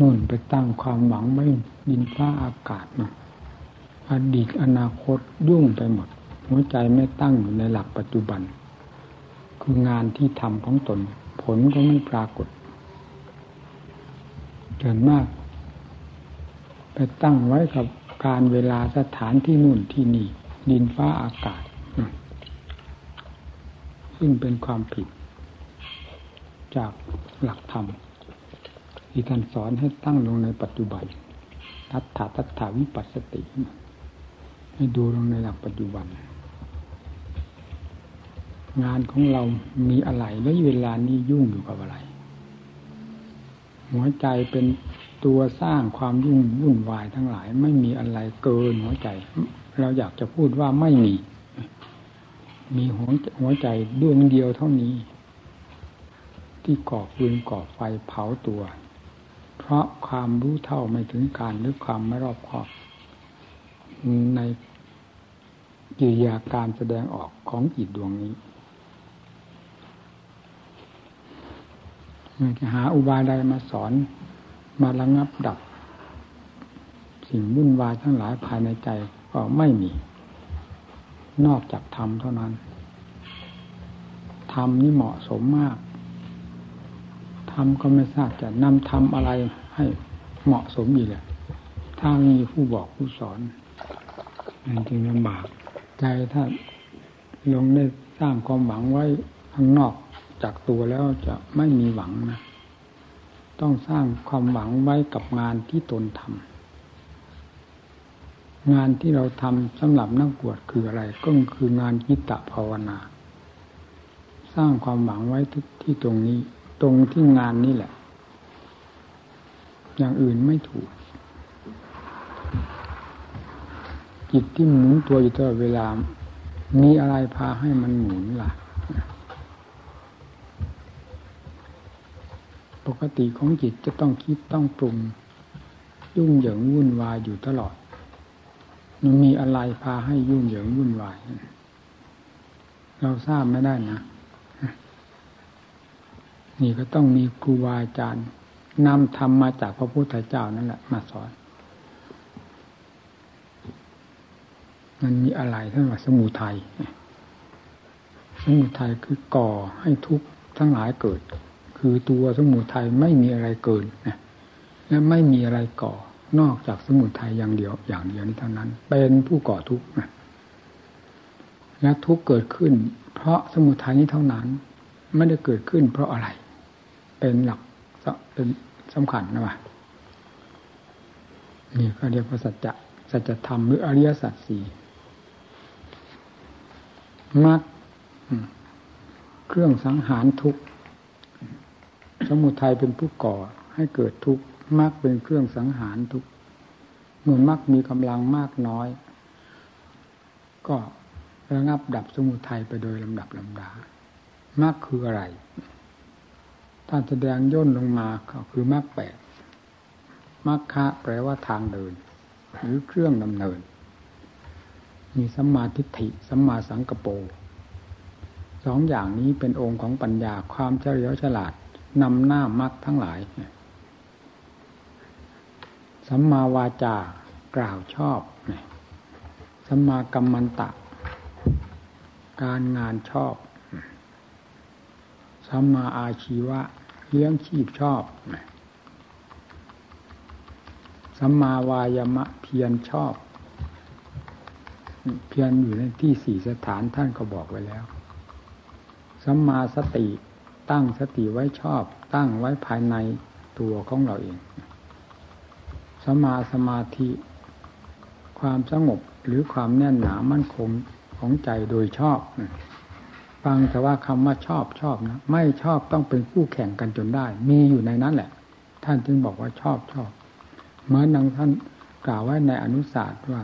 นู่นไปตั้งความหวังไม่ดินฟ้าอากาศนะอดีตอนาคตยุ่งไปหมดหัวใจไม่ตั้งอยู่ในหลักปัจจุบันคืองานที่ทำของตนผลก็ไม่ปรากฏเกินมากไปตั้งไว้กับการเวลาสถานที่นู่นที่นี่ดินฟ้าอากาศซึ่งเป็นความผิดจากหลักธรรมที่ท่านสอนให้ตั้งลงในปัจจุบันทัฏฐะทัฏฐะวิปัสสติให้ดูลงในหลักปัจจุบันงานของเรามีอะไรแล้วเวลานี้ยุ่งอยู่กับอะไรหัวใจเป็นตัวสร้างความยุ่งวายทั้งหลายไม่มีอะไรเกินหัวใจเราอยากจะพูดว่าไม่มีหัวใจดวงเดียวเท่านี้ที่ก่อฟืนก่อไฟเผาตัวเพราะความรู้เท่าไม่ถึงการหรือความไม่รอบคอบในกิริยาการแสดงออกของจิตดวงนี้จะหาอุบายใดมาสอนมาระงับดับสิ่งวุ่นวายทั้งหลายภายในใจก็ไม่มีนอกจากธรรมเท่านั้นธรรมนี่เหมาะสมมากธรรมก็ไม่ทราบจะนำธรรมอะไรให้เหมาะสมอีกแล้วถ้ามีผู้บอกผู้สอนมันจึงลำบากใจถ้าลงได้สร้างความหวังไว้ข้างนอกจากตัวแล้วจะไม่มีหวังนะต้องสร้างความหวังไว้กับงานที่ตนทำงานที่เราทำสำหรับนักบวชคืออะไรก็คืองานจิตตภาวนาสร้างความหวังไว้ที่ตรงนี้ตรงที่งานนี่แหละอย่างอื่นไม่ถูกจิตที่หมุนตัวอยู่ตลอดเวลามีอะไรพาให้มันหมุนล่ะปกติของจิตจะต้องคิดต้องปรุงยุ่งเหยิงวุ่นวายอยู่ตลอดมันมีอะไรพาให้ยุ่งเหยิงวุ่นวายเราทราบไม่ได้นะนี่ก็ต้องมีครูบาอาจารย์นำธรรมมาจากพระพุทธเจ้านั่นแหละมาสอนมันมีอะไรท่านว่าสมุทัยคือก่อให้ทุกข์ทั้งหลายเกิดคือตัวสมุทัยไม่มีอะไรเกินนะและไม่มีอะไรก่อนอกจากสมุทัยอย่างเดียวนี้เท่านั้นเป็นผู้ก่อทุกข์นะและทุกข์เกิดขึ้นเพราะสมุทัยนี้เท่านั้นไม่ได้เกิดขึ้นเพราะอะไรเป็นหลักเป็นสำคัญนะวะนี่ก็เรียกว่าสัจธรรมหรืออริยสัจสี่มรรคเครื่องสังหารทุกข์สมุทัยเป็นผู้ก่อให้เกิดทุกข์มรรคเป็นเครื่องสังหารทุกข์เมื่อมรรคมีกำลังมากน้อยก็ระงับดับสมุทัยไปโดยลำดับมรรคคืออะไรท่านแสดงย่นลงมาก็คือมรรคแปดมรรคะแปลว่าทางเดินหรือเครื่องดำเนินมีสัมมาทิฏฐิสัมมาสังกัปโปสองอย่างนี้เป็นองค์ของปัญญาความเฉลียวฉลาดนำหน้ามรรคทั้งหลายสัมมาวาจากล่าวชอบสัมมากัมมันตะการงานชอบสัมมาอาชีวะเลี้ยงชีพชอบสัมมาวายามะเพียรชอบเพียรอยู่ในที่สี่สถานท่านก็บอกไว้แล้วสัมมาสติตั้งสติไว้ชอบตั้งไว้ภายในตัวของเราเองสัมมาสมาธิความสงบหรือความแน่นหนามั่นคงของใจโดยชอบฟังแต่ว่าคำว่าชอบนะไม่ชอบต้องเป็นคู่แข่งกันจนได้มีอยู่ในนั้นแหละท่านจึงบอกว่าชอบเหมือนดังท่านกล่าวไว้ในอนุศาสตร์ว่า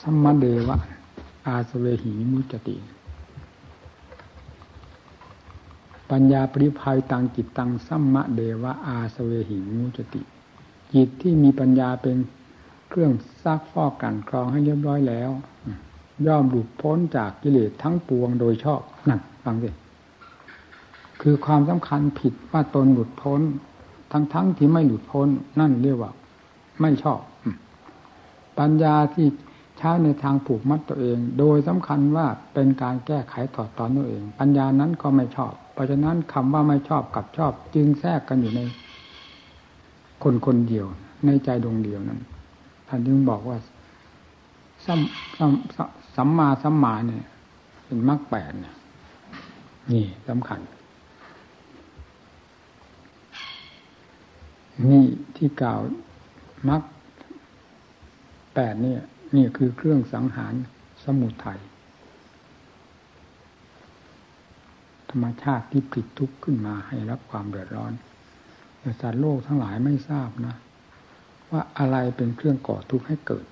สัมมาเดวะอาสเวหิมุจติปัญญาปริภัยตังจิตตังสัมมาเดวะอาสเวหิมุจติจิตที่มีปัญญาเป็นเครื่องซักฟอกกันกรองให้เรียบร้อยแล้วย่อมหลุดพ้นจากกิเลสทั้งปวงโดยชอบนั่นฟังสิคือความสำคัญผิดว่าตนหลุดพ้น ทั้งที่ไม่หลุดพ้นนั่นเรียกว่าไม่ชอบปัญญาที่ใช้ในทางผูกมัดตัวเองโดยสำคัญว่าเป็นการแก้ไขถอดถอนตัวเองปัญญานั้นก็ไม่ชอบเพราะฉะนั้นคำว่าไม่ชอบกับชอบจึงแทรกกันอยู่ในคนคนเดียวในใจดวงเดียวนั้นท่านจึงบอกว่าสัมมาเนี่ยเป็นมรรคแปดเนี่ยนี่สำคัญนี่ที่กล่าวมรรคแปดเนี่ยนี่คือเครื่องสังหารสมุทัยธรรมชาติที่ผลิตทุกข์ขึ้นมาให้รับความเดือดร้อนแต่สัตว์โลกทั้งหลายไม่ทราบนะว่าอะไรเป็นเครื่องก่อทุกข์ให้เกิด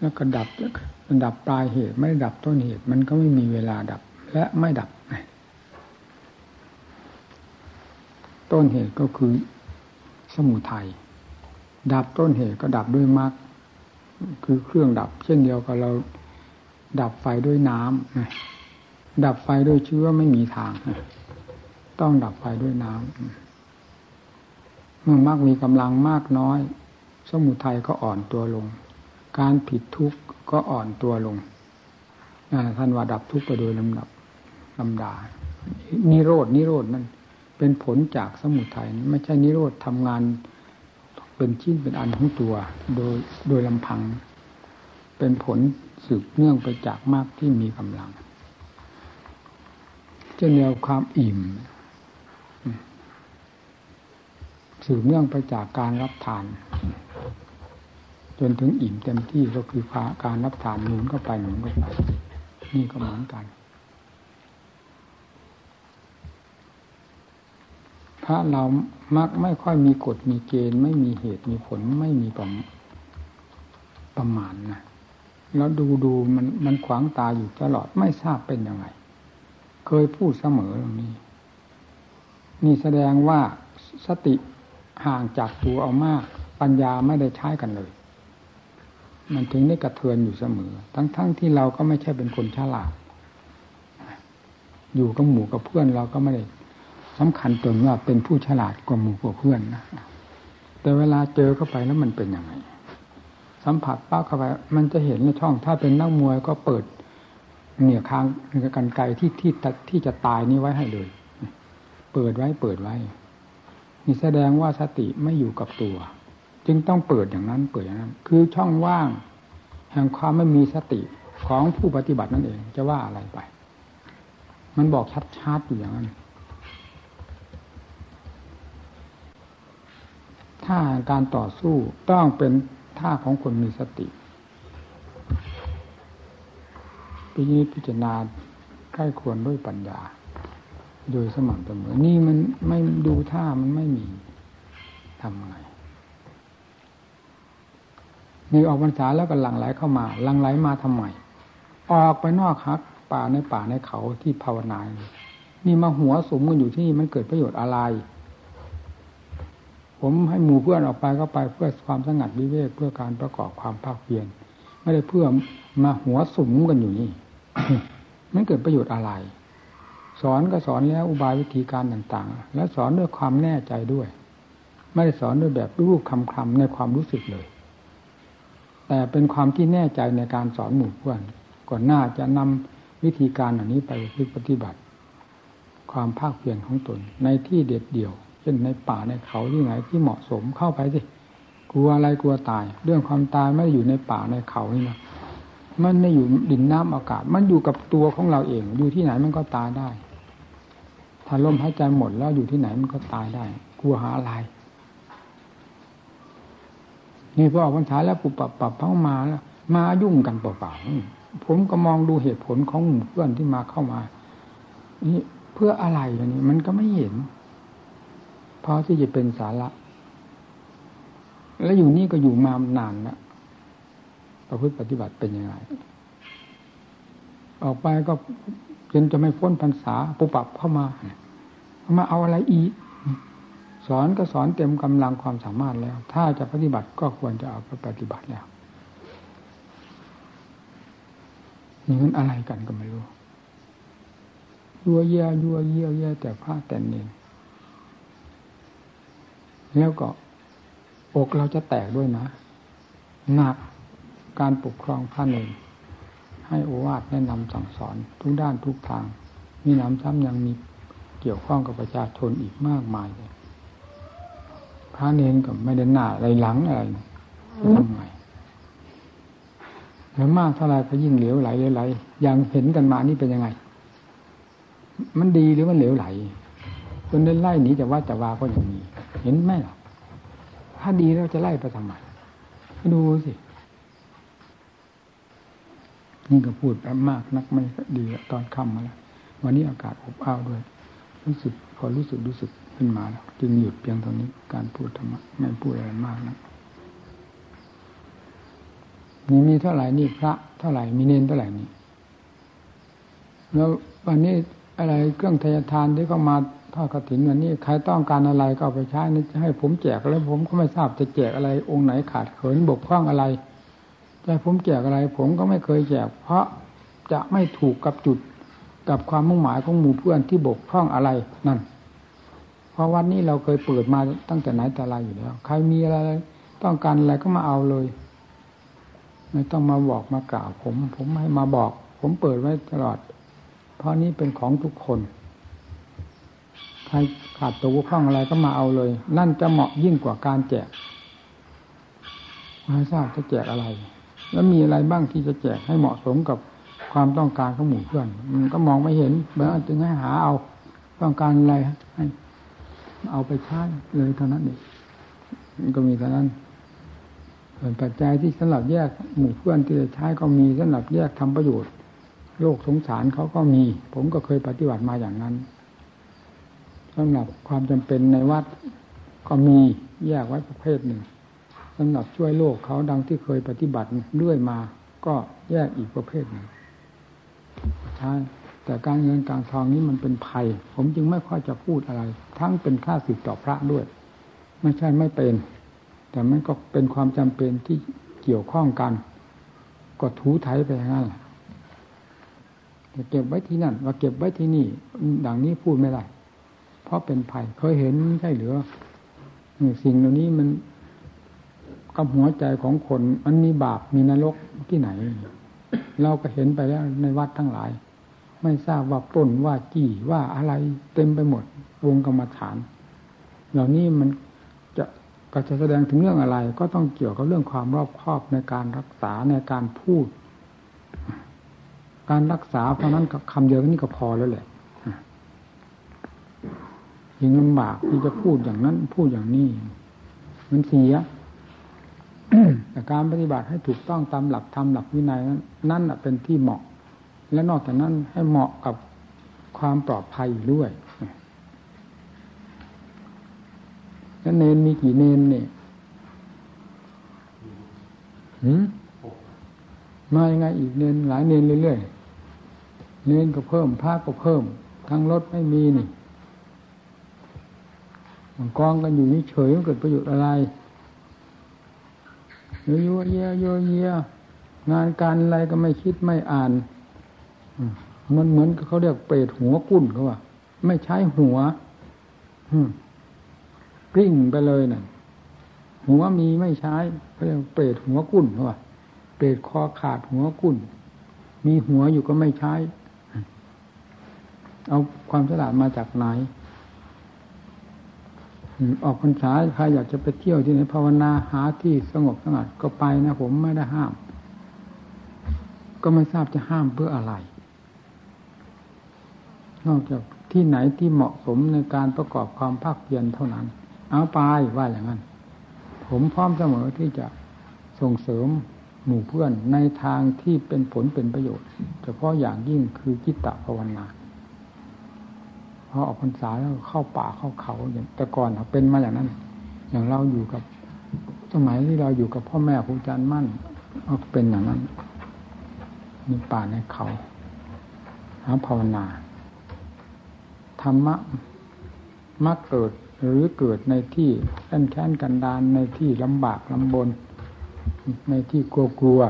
แล้วก็ดับปลายเหตุไม่ดับต้นเหตุมันก็ไม่มีเวลาดับและไม่ดับต้นเหตุก็คือสมุทัยดับต้นเหตุก็ดับด้วยมรรคคือเครื่องดับเช่นเดียวกับเราดับไฟด้วยน้ำดับไฟด้วยเชื้อไม่มีทางต้องดับไฟด้วยน้ำเมื่อมรรคมีกำลังมากน้อยสมุทัยก็อ่อนตัวลงการผิดทุกข์ก็อ่อนตัวลงท่านว่าดับทุกข์ไปโดยลำดับลำดานิโรธนั่นเป็นผลจากสมุทัยไม่ใช่นิโรธทำงานเป็นชิ้นเป็นอันของตัวโดยลำพังเป็นผลสืบเนื่องไปจากมากที่มีกำลังเช่นเดียวความอิ่มสืบเนื่องไปจากการรับทานจนถึงอิ่มเต็มที่ก็คือการรับทานหนุนเข้าไปนี่ก็เหมือนกันพระเรามักไม่ค่อยมีกฎมีเกณฑ์ไม่มีเหตุมีผลไม่มีประมาณนะแล้วดูมันขวางตาอยู่ตลอดไม่ทราบเป็นยังไงเคยพูดเสมอตรงนี้นี่แสดงว่าสติห่างจากตัวเอามากปัญญาไม่ได้ใช้กันเลยมันถึงได้กระเทือนอยู่เสมอทั้งที่เราก็ไม่ใช่เป็นคนฉลาดอยู่กับหมู่กับเพื่อนเราก็ไม่ได้สำคัญตนว่าเป็นผู้ฉลาดกว่าหมู่กว่าเพื่อนนะแต่เวลาเจอเข้าไปแล้วมันเป็นยังไงสัมผัสป้าเข้าไปมันจะเห็นในช่องถ้าเป็นนักมวยก็เปิดเหนี่ยคางกันไกลที่จะตายนี้ไว้ให้เลยเปิดไว้นี่แสดงว่าสติไม่อยู่กับตัวจึงต้องเปิดอย่างนั้นคือช่องว่างแห่งความไม่มีสติของผู้ปฏิบัตินั่นเองจะว่าอะไรไปมันบอกชัดๆอยู่อย่างนั้นท่าการต่อสู้ต้องเป็นท่าของคนมีสติพิจารณาใกล้ควรด้วยปัญญาโดยสม่ำเสมอนี่มันไม่ดูท่ามันไม่มีทำไงนี่ออกพรรษาแล้วก็หลั่งไหลเข้ามาหลั่งไหลมาทำไมออกไปนอกฮักป่าในเขาที่ภาวนานี่มาหัวสุมกันอยู่ที่มันเกิดประโยชน์อะไรผมให้หมู่เพื่อนออกไปก็ไปเพื่อความสงัดวิเวกเพื่อการประกอบความภาคเพียรไม่ได้เพื่อมาหัวสุมกันอยู่นี่ มันเกิดประโยชน์อะไรสอนก็สอนแล้วอุบายวิธีการต่างๆและสอนด้วยความแน่ใจด้วยไม่ได้สอนด้วยแบบรูปคำคำในความรู้สึกเลยแต่เป็นความที่แน่ใจในการสอนหมู่เพื่อนก่อนหน้าจะนำวิธีการเหล่านี้ไปปฏิบัติความภาคเพียรของตนในที่เด็ดเดี่ยวเช่นในป่าในเขาที่ไหนที่เหมาะสมเข้าไปสิกลัวอะไรกลัวตายเรื่องความตายไม่ได้อยู่ในป่าในเขานี่นะมันไม่อยู่ดินน้ำอากาศมันอยู่กับตัวของเราเองอยู่ที่ไหนมันก็ตายได้ถ้าลมหายใจหมดแล้วอยู่ที่ไหนมันก็ตายได้กลัวหาอะไรนี่พอออกพรรษาแล้วปุบปับเข้ามาแล้วมายุ่งกันเปล่าๆผมก็มองดูเหตุผลของหมู่เพื่อนที่มาเข้ามานี่เพื่ออะไรอย่างนี้มันก็ไม่เห็นพอที่จะเป็นสาระแล้วอยู่นี่ก็อยู่มานานแล้วประพฤติปฏิบัติเป็นยังไงออกไปก็จนจะไม่พ้นพรรษาปุบปับเข้ามาเอาอะไรอีกสอนก็สอนเต็มกำลังความสามารถแล้วถ้าจะปฏิบัติก็ควรจะเอาไปปฏิบัติแล้วนี่มันอะไรกันก็ไม่รู้ยัวเยี่ยวแต่พระแต่เนร แล้วก็อกเราจะแตกด้วยนะหนักการปกครองพระเนรให้โอวาทแนะนำสั่งสอนทุกด้านทุกทางมีน้ำซ้ำยังมีเกี่ยวข้องกับประชาชนอีกมากมายเลยพระเนรก็ไม่ได้หน้าอะไรหลังอะไรทำไงแล้วมากเท่าไรก็ยิ่งเหลวไหลเลยไหลอย่างเห็นกันมานี่เป็นยังไงมันดีหรือมันเหลวไหลคนได้ไล่หนีจากวัดจากวาก็อย่างนี้เห็นไหมล่ะถ้าดีแล้วจะไล่ไปทำไมดูสินี่ก็พูดแบบมากนักไม่ดีตอนค่ำมาแล้ววันนี้อากาศอบอ้าวด้วยรู้สึกขึ้นมาแล้วจึงหยุดเพียงเท่านี้การพูดธรรมะไม่พูดอะไรมากนะนี่มีเท่าไหร่นี่พระเท่าไหร่มีเนรเท่าไหร่นี่แล้ววันนี้อะไรเครื่องทายทานที่เข้ามาทอดกฐินวันนี้ใครต้องการอะไรก็เอาไปใช้นี่จะให้ผมแจกแล้วผมก็ไม่ทราบจะแจกอะไรองค์ไหนขาดเขินบกพร่องอะไรจะผมแจกอะไรผมก็ไม่เคยแจกเพราะจะไม่ถูกกับจุดกับความมุ่งหมายของหมู่เพื่อนที่บกพร่องอะไรนั่นเพราะวันนี้เราเคยเปิดมาตั้งแต่ไหนแต่ไรอยู่แล้วใครมีอะไรต้องการอะไรก็มาเอาเลยไม่ต้องมาบอกมากล่าวผมไม่มาบอกผมเปิดไว้ตลอดเพราะนี้เป็นของทุกคนใครขาดตัวบกพร่องอะไรก็มาเอาเลยนั่นจะเหมาะยิ่งกว่าการแจกไม่ทราบจะแจกอะไรแล้วมีอะไรบ้างที่จะแจกให้เหมาะสมกับความต้องการของหมู่เพื่อนมันก็มองไม่เห็นเบื้องจึงให้หาเอาต้องการอะไรให้เอาไปใช้เลยเท่านั้นเองมันก็มีเท่านั้นส่วนปัจจัยที่สำหรับแยกหมู่เพื่อนที่จะใช้ก็มีสำหรับแยกทำประโยชน์โลกสงสารเขาก็มีผมก็เคยปฏิบัติมาอย่างนั้นสำหรับความจำเป็นในวัดก็มีแยกไว้ประเภทหนึ่งสำหรับช่วยโลกเขาดังที่เคยปฏิบัติเรื่อยมาก็แยกอีกประเภทหนึ่งใช่แต่การเงินการทองนี้มันเป็นภัยผมจึงไม่ค่อยจะพูดอะไรทั้งเป็นค่าสิทธิ์ต่อพระด้วยไม่ใช่ไม่เป็นแต่มันก็เป็นความจำเป็นที่เกี่ยวข้องกันก็ถูไถไปงั้นแหละเก็บไว้ที่นั่นว่าเก็บไว้ที่นี่ดังนี้พูดไม่ได้เพราะเป็นภัยเคยเห็นใช่หรือสิ่งเหล่านี้มันกับหัวใจของคนมันมีบาปมีนรกที่ไหนเราก็เห็นไปแล้วในวัดทั้งหลายไม่ทราบว่าปล้นว่าจี้ว่าอะไรเต็มไปหมดวงกรรมฐานเหล่านี้มันจะก็จะแสดงถึงเรื่องอะไรก็ต้องเกี่ยวกับเรื่องความรอบคอบในการรักษาในการพูดการรักษาเพราะนั้นกับคำเดียวนี่ก็พอแล้วแหละยิ่งลำบากที่จะพูดอย่างนั้นพูดอย่างนี้มันเสียแต่การปฏิบัติให้ถูกต้องตามหลักธรรมหลักวินัยนั่นเป็นที่เหมาะและนอกจากนั้นให้เหมาะกับความปลอดภัยด้วยแล้วเนนมีกี่เนนเนี่ยมายังไงอีกเนนหลายเนนเรื่อยๆเนนก็เพิ่มพระก็เพิ่มทั้งรถไม่มีนี่มันกองกันอยู่นี่เฉยมันเกิดประโยชน์อะไรเยอะงานการอะไรก็ไม่คิดไม่อ่านมันเหมือนเขาเรียกเปรตหัวกุ้นเขาว่าไม่ใช้หัวกลิ้งไปเลยน่ะหัวมีไม่ใช้เขาเรียกเปรตหัวกุ้นเขาว่าเปรตคอขาดหัวกุ้นมีหัวอยู่ก็ไม่ใช้เอาความฉลาดมาจากไหนออกพรรษาใครอยากจะไปเที่ยวที่ไหนภาวนาหาที่สงบสงัดก็ไปนะผมไม่ได้ห้ามก็ไม่ทราบจะห้ามเพื่ออะไรนอกจากที่ไหนที่เหมาะสมในการประกอบความภาคเพียรเท่านั้นเอาไปว่าอย่างนั้นผมพร้อมเสมอที่จะส่งเสริมหมู่เพื่อนในทางที่เป็นผลเป็นประโยชน์เฉพาะอย่างยิ่งคือจิตตภาวนาพอออกพรรษาแล้วเข้าป่าเข้าเขาอย่างแต่ก่อนเป็นมาอย่างนั้นอย่างเราอยู่กับสมัยที่เราอยู่กับพ่อแม่ครูอาจารย์มั่นก็เป็นอย่างนั้นมีป่าในเขาหาภาวนาธรรมะมักเกิดหรือเกิดในที่แค้นกันดารในที่ลำบากลำบนในที่กลัว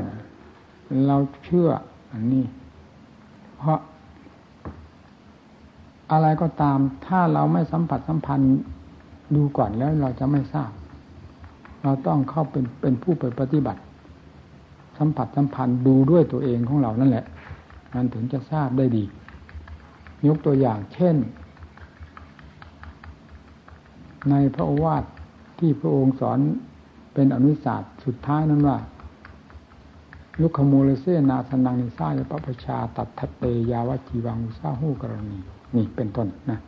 ๆเราเชื่ออันนี้เพราะอะไรก็ตามถ้าเราไม่สัมผัสสัมพันธ์ ดูก่อนแล้วเราจะไม่ทราบเราต้องเข้าเป็นผู้ไปปฏิบัติสัมผัสสัมพันธ์ดูด้วยตัวเองของเรานั่นแหละมันถึงจะทราบได้ดียกตัวอย่างเช่นในพระโอวาทที่พระองค์สอนเป็นอนุศาสตร์สุดท้ายนั้นว่าลุคโมเลเซนาสนังนิสายปปชาตัดทัตเตยาวจีวังอุซาหูกรณีนี่เป็นต้นนะ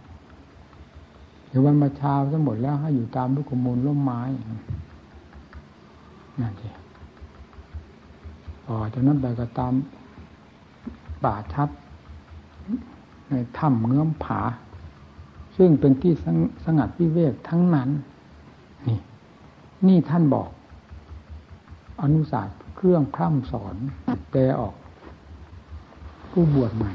เดี๋ยววันมาเช้าทั้งหมดแล้วให้อยู่ตามลุคโมลร่มไม้นั่นเองจากนั้นไปก็ตามป่าชัดในถ้ำเงื้อมผาซึ่งเป็นที่สงัดวิเวกทั้งนั้นนี่ท่านบอกอนุศาสตร์เครื่องพร่ำสอนแปลออกผู้บวชใหม่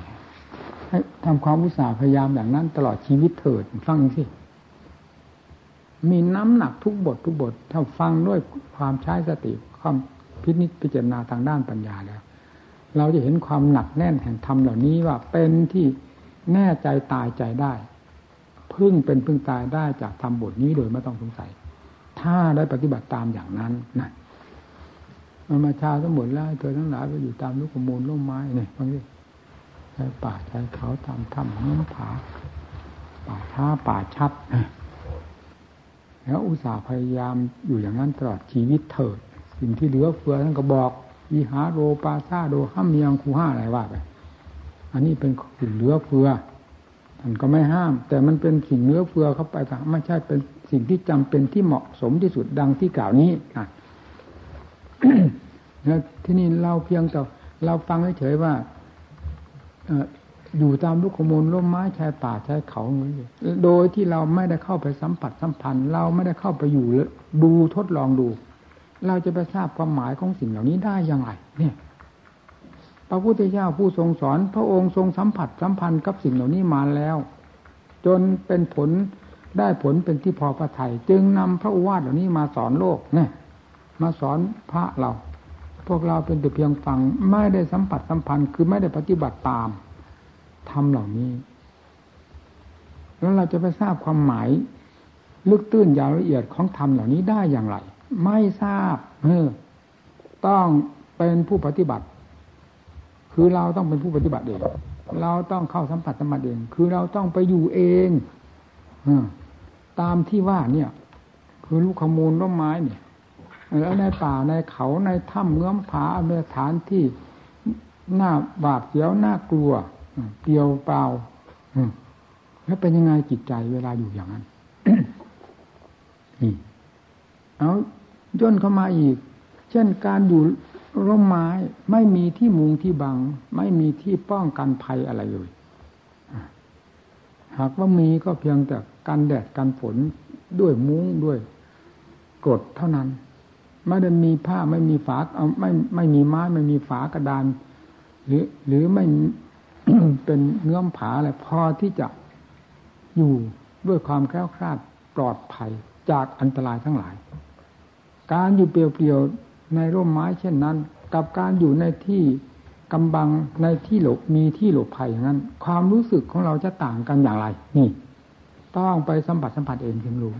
ให้ทำความอุตสาห์พยายามอย่างนั้นตลอดชีวิตเถิดฟังสิมีน้ำหนักทุกบทถ้าฟังด้วยความใช้สติความพินิจพิจารณาทางด้านปัญญาแล้วเราจะเห็นความหนักแน่นแห่งธรรมเหล่านี้ว่าเป็นที่แน่ใจตายใจได้พึ่งตายได้จากธรรมบทนี้โดยไม่ต้องสงสัยถ้าได้ปฏิบัติตามอย่างนั้นนะมันมาชาทั้งหมดแล้วเธอทั้งหลายไปอยู่ตามลูกมูลร่มไม้นี่ฟังดิใช้ป่าใช้เขาตามถ้ำเงื้อมผาป่าท่าป่าชัดแล้วอุตส่าห์พยายามอยู่อย่างนั้นตลอดชีวิตเถิดสิ่งที่เหลือเฟือท่านก็บอกวิหาโรปาซาโดห้ามยังคูห้าอะไรว่าไปอันนี้เป็นสิ่งเหลือเฟือท่านก็ไม่ห้ามแต่มันเป็นสิ่งเหลือเฟือเข้าไปก็ไม่ใช่เป็นสิ่งที่จำเป็นที่เหมาะสมที่สุดดังที่กล่าวนี้นะ แล้วที่นี่เราเพียงแต่เราฟังเฉยๆว่าอยู่ตามลูกขมูลร่มไม้ชายป่าชายเขาโดยที่เราไม่ได้เข้าไปสัมผัสสัมพันธ์เราไม่ได้เข้าไปอยู่ดูทดลองดูเราจะไปทราบความหมายของสิ่งเหล่านี้ได้อย่างไรเนี่ยพระพุทธเจ้าผู้ทรงสอนพระองค์ทรงสัมผัสสัมพันธ์กับสิ่งเหล่านี้มาแล้วจนเป็นผลได้ผลเป็นที่พอพระทัยจึงนำพระอุวาทเหล่านี้มาสอนโลกเนี่ยมาสอนพระเราพวกเราเป็นแต่เพียงฟังไม่ได้สัมผัสสัมพันธ์คือไม่ได้ปฏิบัติตามธรรมเหล่านี้แล้วเราจะไปทราบความหมายลึกตื้นยาวละเอียดของธรรมเหล่านี้ได้อย่างไรไม่ทราบต้องเป็นผู้ปฏิบัติคือเราต้องเป็นผู้ปฏิบัติเองเราต้องเข้าสัมผัสธรรมเองคือเราต้องไปอยู่เองตามที่ว่าเนี่ยคือลูกขมูลร่มไม้เนี่ยแล้วในป่าในเขาในถ้ำเงื้อมผาในฐานที่หน้าบาดเสียวหน้ากลัวเปลี่ยวเปล่าแล้วเป็นยังไงจิตใจเวลาอยู่อย่างนั้น เอาย่นเข้ามาอีกเช่นการอยู่ร่มไม้ไม่มีที่มุงที่บังไม่มีที่ป้องกันภัยอะไรเลยหากว่ามีก็เพียงแต่กันแดดกันฝนด้วยมุ้งด้วยกรดเท่านั้นไม่ได้มีผ้าไม่มีฝาไม่มีไม้ไม่มีฝากระดานหรือไม่ เป็นเงื้อมผาอะไรพอที่จะอยู่ด้วยความแคล้วคลาดปลอดภัยจากอันตรายทั้งหลายการอยู่เปลี่ยวๆในร่มไม้เช่นนั้นกับการอยู่ในที่กำบังในที่หลบมีที่หลบภัยอย่างนั้นความรู้สึกของเราจะต่างกันอย่างไรนี่ต้องไปสัมผัสเองถึงรู้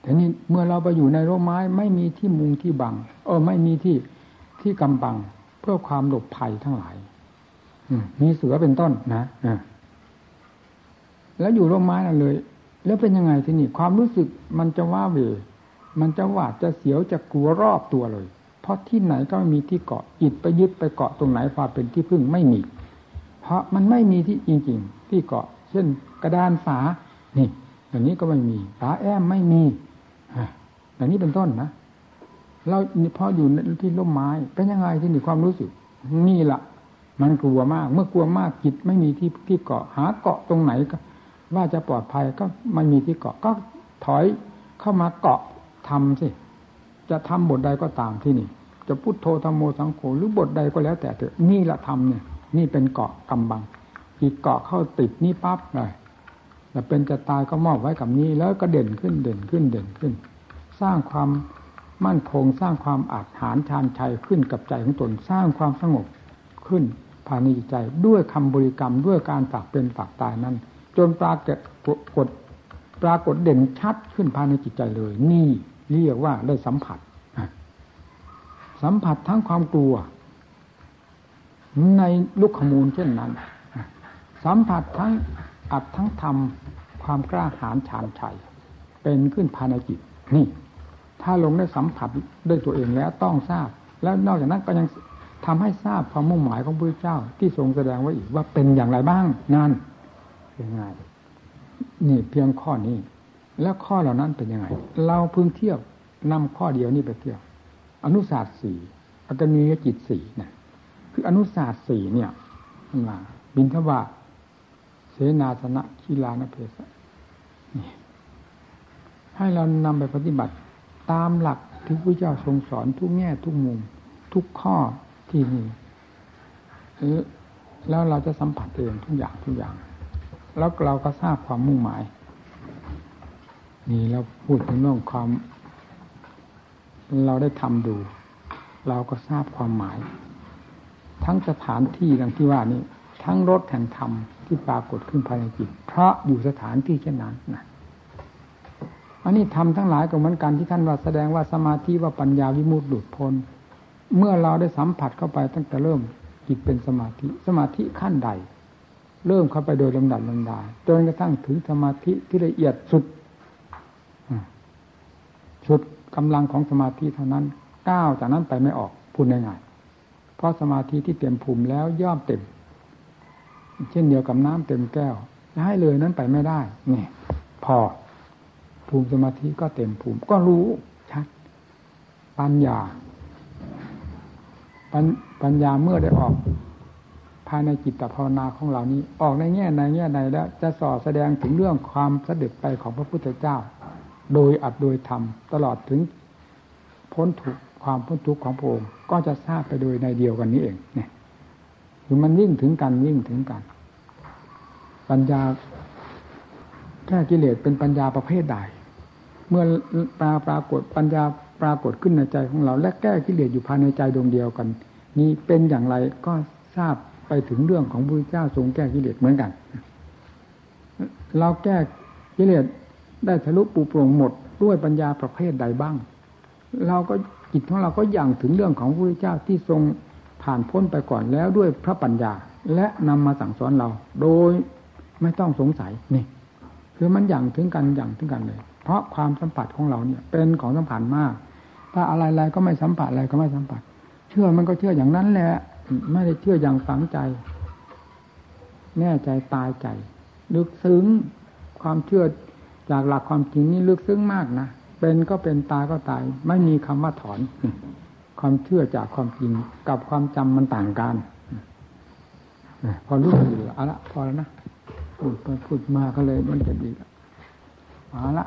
แต่นี่เมื่อเราไปอยู่ในร่มไม้ไม่มีที่มุงที่บังไม่มีที่กำบังเพื่อความหลบภัยทั้งหลายมีเสือเป็นต้นนะแล้วอยู่ร่มไม้นั่นเลยแล้วเป็นยังไงที่นี่ความรู้สึกมันจะว้าเหวมันจะหวาดจะเสียวจะกลัวรอบตัวเลยเพราะที่ไหนก็ไม่มีที่เกาะอิดไปยึดไปเกาะตรงไหนพอเป็นที่พึ่งไม่มีเพราะมันไม่มีที่จริงๆที่เกาะเช่นกระดานฝานี่อย่างนี้ก็ไม่มีฝาแอ้มไม่มีอย่างนี้เป็นต้นนะเราพออยู่ที่ร่มไม้เป็นยังไงที่มีความรู้สึกนี่ล่ะมันกลัวมากเมื่อกลัวมากจิตไม่มีที่เกาะหาเกาะตรงไหนก็ว่าจะปลอดภัยก็ไม่มีที่เกาะก็ถอยเข้ามาเกาะทำสิจะทำบทใดก็ตามที่นี่จะพุทโธธัมโมสังโฆหรือบทใดก็แล้วแต่เถอะนี่ละธรรมเนี่ยนี่เป็นเกาะกำบังอีกเกาะเข้าติดนี่ปั๊บเลยแต่เป็นจะตายก็มอบไว้กับนี้แล้วก็เด่นขึ้นสร้างความมั่นคงสร้างความอาจหาญชาญชัยขึ้นกับใจของตนสร้างความสงบขึ้นภายในใจด้วยคำบริกรรมด้วยการฝากเป็นฝากตายนั้นจนปรากฏ ปรากฏเด่นชัดขึ้นภายในจิตใจเลยนี่เรียกว่าได้สัมผัสสัมผัสทั้งความกลัวในลูกขมูลเช่นนั้นสัมผัสทั้งอัดทั้งทำความกล้าหาญชาญชัยเป็นขึ้นภายในจิตนี่ถ้าลงได้สัมผัสด้วยตัวเองแล้วต้องทราบแล้วนอกจากนั้นก็ยังทำให้ทราบความมุ่งหมายของพระพุทธเจ้าที่ทรงแสดงไว้อีกว่าเป็นอย่างไรบ้างนั่นเป็นไงนี่เพียงข้อนี้แล้วข้อเหล่านั้นเป็นยังไงเราพึงเทียบนำข้อเดียวนี้ไปเทียบอนุศาสตร์สี่อัตตนิยจิตสี่นะคืออนุศาสตร์สี่เนี่ยมันว่าบิณฑบาตเสนาสนะคีลานเพสะนี่ให้เรานำไปปฏิบัติตามหลักที่พระเจ้าทรงสอนทุกแง่ทุกมุมทุกข้อที่มีแล้วเราจะสัมผัสเองทุกอย่างแล้วเราก็ทราบความมุ่งหมายนี่เราพูดถึงเรื่องความเราได้ทำดูเราก็ทราบความหมายทั้งสถานที่ดังที่ว่านี้ทั้งรสแห่งธรรมที่ปรากฏขึ้นภายในจิตเพราะอยู่สถานที่เช่นนั้นนะอันนี้ธรรมทั้งหลายก็เหมือนกันที่ท่านว่าแสดงว่าสมาธิว่าปัญญาวิมุตติหลุดพ้นเมื่อเราได้สัมผัสเข้าไปตั้งแต่เริ่มจิตเป็นสมาธิขั้นใดเริ่มเข้าไปโดยลำดับจนกระทั่งถึงสมาธิที่ละเอียดสุดกำลังของสมาธิเท่านั้นก้าวจากนั้นไปไม่ออกพูดง่ายๆเพราะสมาธิที่เต็มภูมิแล้วย่อมเต็มเช่นเดียวกับน้ำเต็มแก้วให้เลยนั้นไปไม่ได้นี่พอภูมิสมาธิก็เต็มภูมิก็รู้ชัดปัญญาเมื่อได้ออกภายในจิตภาวนาของเรานี้ออกในแง่ในแง่ใดแล้วจะส่อแสดงถึงเรื่องความเสด็จไปของพระพุทธเจ้าโดยอัดโดยธรรมตลอดถึงพ้นทุกข์ความพ้นทุกข์ของพระองค์ก็จะทราบไปโดยในเดียวกันนี้เองเนี่ยคือมันยิ่งถึงกันปัญญาแก้กิเลสเป็นปัญญาประเภทใดเมื่อปรากฏปัญญาปรากฏขึ้นในใจของเราและแก้กิเลสอยู่ภายในใจดวงเดียวกันนี้เป็นอย่างไรก็ทราบไปถึงเรื่องของพระพุทธเจ้าทรงแก้กิเลสเหมือนกันเราแก้กิเลสได้ทะลุปูโปร่งหมดด้วยปัญญาประเภทใดบ้างเราก็จิตของเราก็อย่างถึงเรื่องของพระพุทธเจ้าที่ทรงผ่านพ้นไปก่อนแล้วด้วยพระปัญญาและนำมาสั่งสอนเราโดยไม่ต้องสงสัยนี่คือมันอย่างถึงกันเลยเพราะความสัมผัสของเราเนี่ยเป็นของสัมผัสมากถ้าอะไรๆก็ไม่สัมผัสอะไรก็ไม่สัมผัสเชื่อมันก็เชื่ออย่างนั้นแหละไม่ได้เชื่ออย่างฝังใจแน่ใจตายใจลึกซึ้งความเชื่อจากหลักความจริงนี่ลึกซึ้งมากนะเป็นก็เป็นตายก็ตายไม่มีคำว่าถอนความเชื่อจากความจริงกับความจำมันต่างกันพอรู้อยู่เอาละพอแล้วนะพูดมากก็เลยมันจะดีละเอาละ